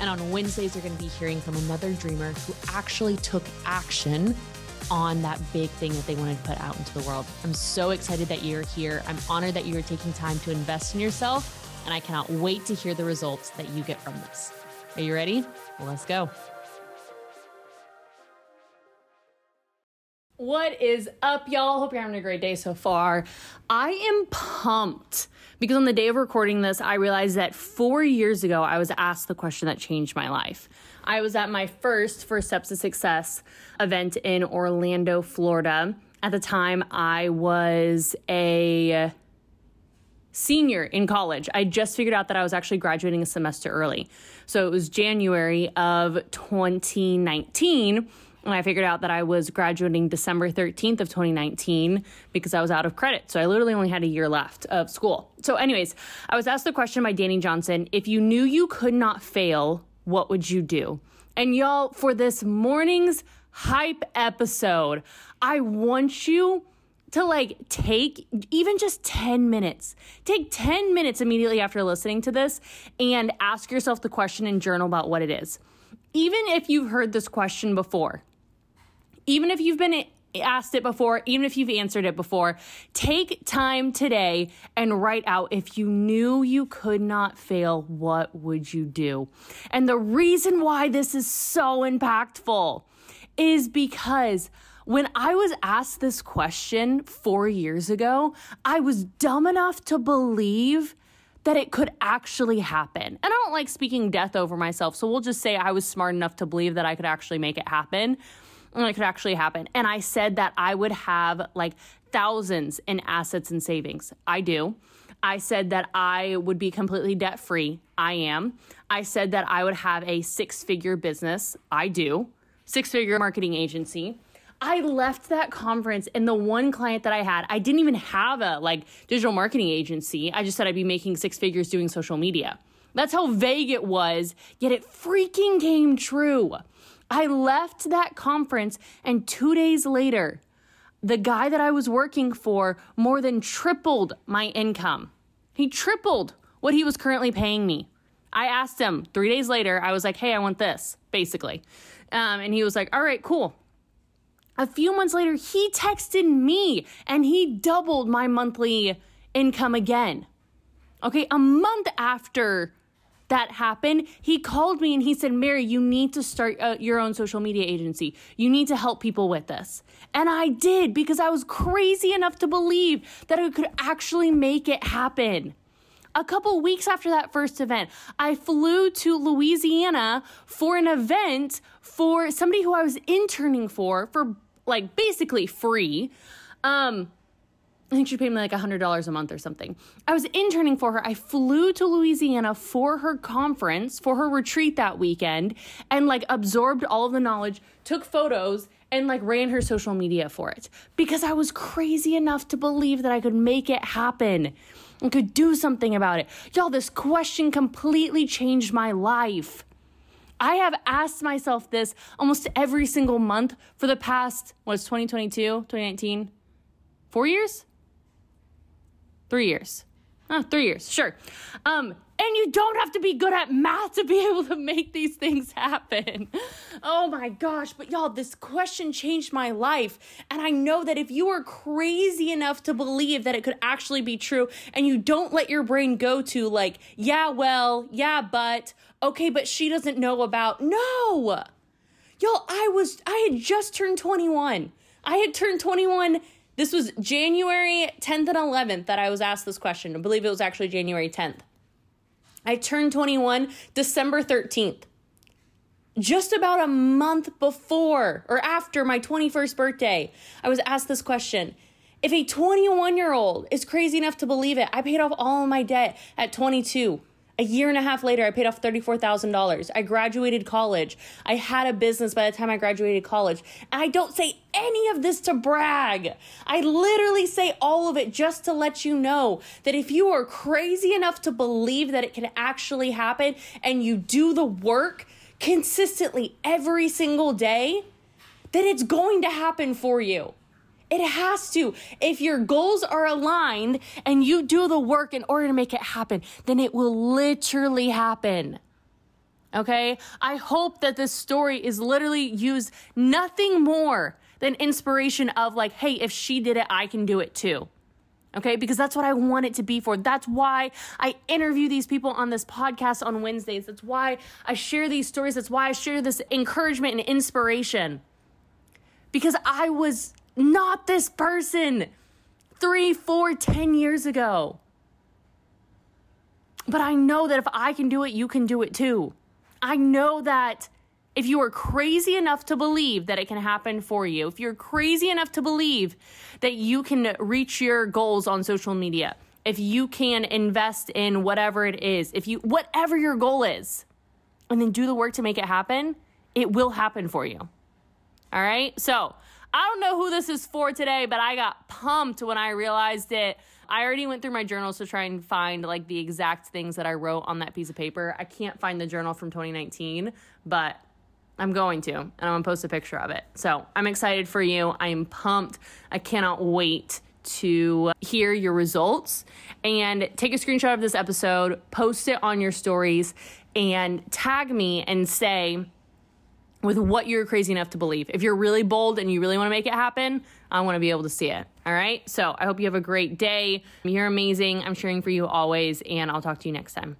And on Wednesdays, you're going to be hearing from another dreamer who actually took action on that big thing that they wanted to put out into the world. I'm so excited that you're here. I'm honored that you're taking time to invest in yourself, and I cannot wait to hear the results that you get from this. Are you ready? Well, let's go. What is up, y'all? Hope you're having a great day so far. I am pumped because on the day of recording this, I realized that 4 years ago, I was asked the question that changed my life. I was at my first First Steps to Success event in Orlando, Florida. At the time, I was a senior in college. I just figured out that I was actually graduating a semester early. So it was January of 2019. And I figured out that I was graduating December 13th of 2019 because I was out of credit. So I literally only had a year left of school. So anyways, I was asked the question by Danny Johnson, if you knew you could not fail, what would you do? And y'all, for this morning's hype episode, I want you to take even just 10 minutes. Take 10 minutes immediately after listening to this and ask yourself the question and journal about what it is. Even if you've heard this question before, even if you've been asked it before, even if you've answered it before, take time today and write out, if you knew you could not fail, what would you do? And the reason why this is so impactful is because when I was asked this question 4 years ago, I was dumb enough to believe that it could actually happen. And I don't like speaking death over myself, so we'll just say I was smart enough to believe that I could actually make it happen. And it could actually happen. And I said that I would have thousands in assets and savings. I do. I said that I would be completely debt-free. I am. I said that I would have a six-figure business. I do. Six-figure marketing agency. I left that conference and the one client that I had, I didn't even have a digital marketing agency. I just said I'd be making six figures doing social media. That's how vague it was, yet it freaking came true. I left that conference and 2 days later, the guy that I was working for more than tripled my income. He tripled what he was currently paying me. I asked him 3 days later, I was like, hey, I want this, basically. And he was like, all right, cool. A few months later, he texted me and he doubled my monthly income again. Okay, a month after that happened, he called me and he said, Mary, you need to start your own social media agency. You need to help people with this. And I did, because I was crazy enough to believe that I could actually make it happen. A couple weeks after that first event, I flew to Louisiana for an event for somebody who I was interning for basically free. I think she paid me $100 a month or something. I was interning for her. I flew to Louisiana for her conference, for her retreat that weekend, and absorbed all of the knowledge, took photos, and ran her social media for it, because I was crazy enough to believe that I could make it happen and could do something about it. Y'all, this question completely changed my life. I have asked myself this almost every single month for the past, 2022, 2019, 4 years? 3 years. 3 years, sure. And you don't have to be good at math to be able to make these things happen. Oh my gosh, but y'all, this question changed my life. And I know that if you are crazy enough to believe that it could actually be true and you don't let your brain go to but she doesn't know about, no. Y'all, I had just turned 21. I had turned 21. This was January 10th and 11th that I was asked this question. I believe it was actually January 10th. I turned 21 December 13th, just about a month before or after my 21st birthday. I was asked this question. If a 21-year-old is crazy enough to believe it, I paid off all of my debt at 22. A year and a half later, I paid off $34,000. I graduated college. I had a business by the time I graduated college. And I don't say any of this to brag. I literally say all of it just to let you know that if you are crazy enough to believe that it can actually happen and you do the work consistently every single day, then it's going to happen for you. It has to. If your goals are aligned and you do the work in order to make it happen, then it will literally happen. Okay? I hope that this story is literally used nothing more than inspiration of like, hey, if she did it, I can do it too. Okay? Because that's what I want it to be for. That's why I interview these people on this podcast on Wednesdays. That's why I share these stories. That's why I share this encouragement and inspiration. Because I was not this person 3, 4, 10 years ago. But I know that if I can do it, you can do it too. I know that if you are crazy enough to believe that it can happen for you, if you're crazy enough to believe that you can reach your goals on social media, if you can invest in whatever it is, whatever your goal is, and then do the work to make it happen, it will happen for you. All right? So I don't know who this is for today, but I got pumped when I realized it. I already went through my journals to try and find like the exact things that I wrote on that piece of paper. I can't find the journal from 2019, but I'm going to, and I'm going to post a picture of it. So I'm excited for you. I am pumped. I cannot wait to hear your results. And take a screenshot of this episode, post it on your stories, and tag me and say, with what you're crazy enough to believe. If you're really bold and you really want to make it happen, I want to be able to see it. All right? So I hope you have a great day. You're amazing. I'm cheering for you always, and I'll talk to you next time.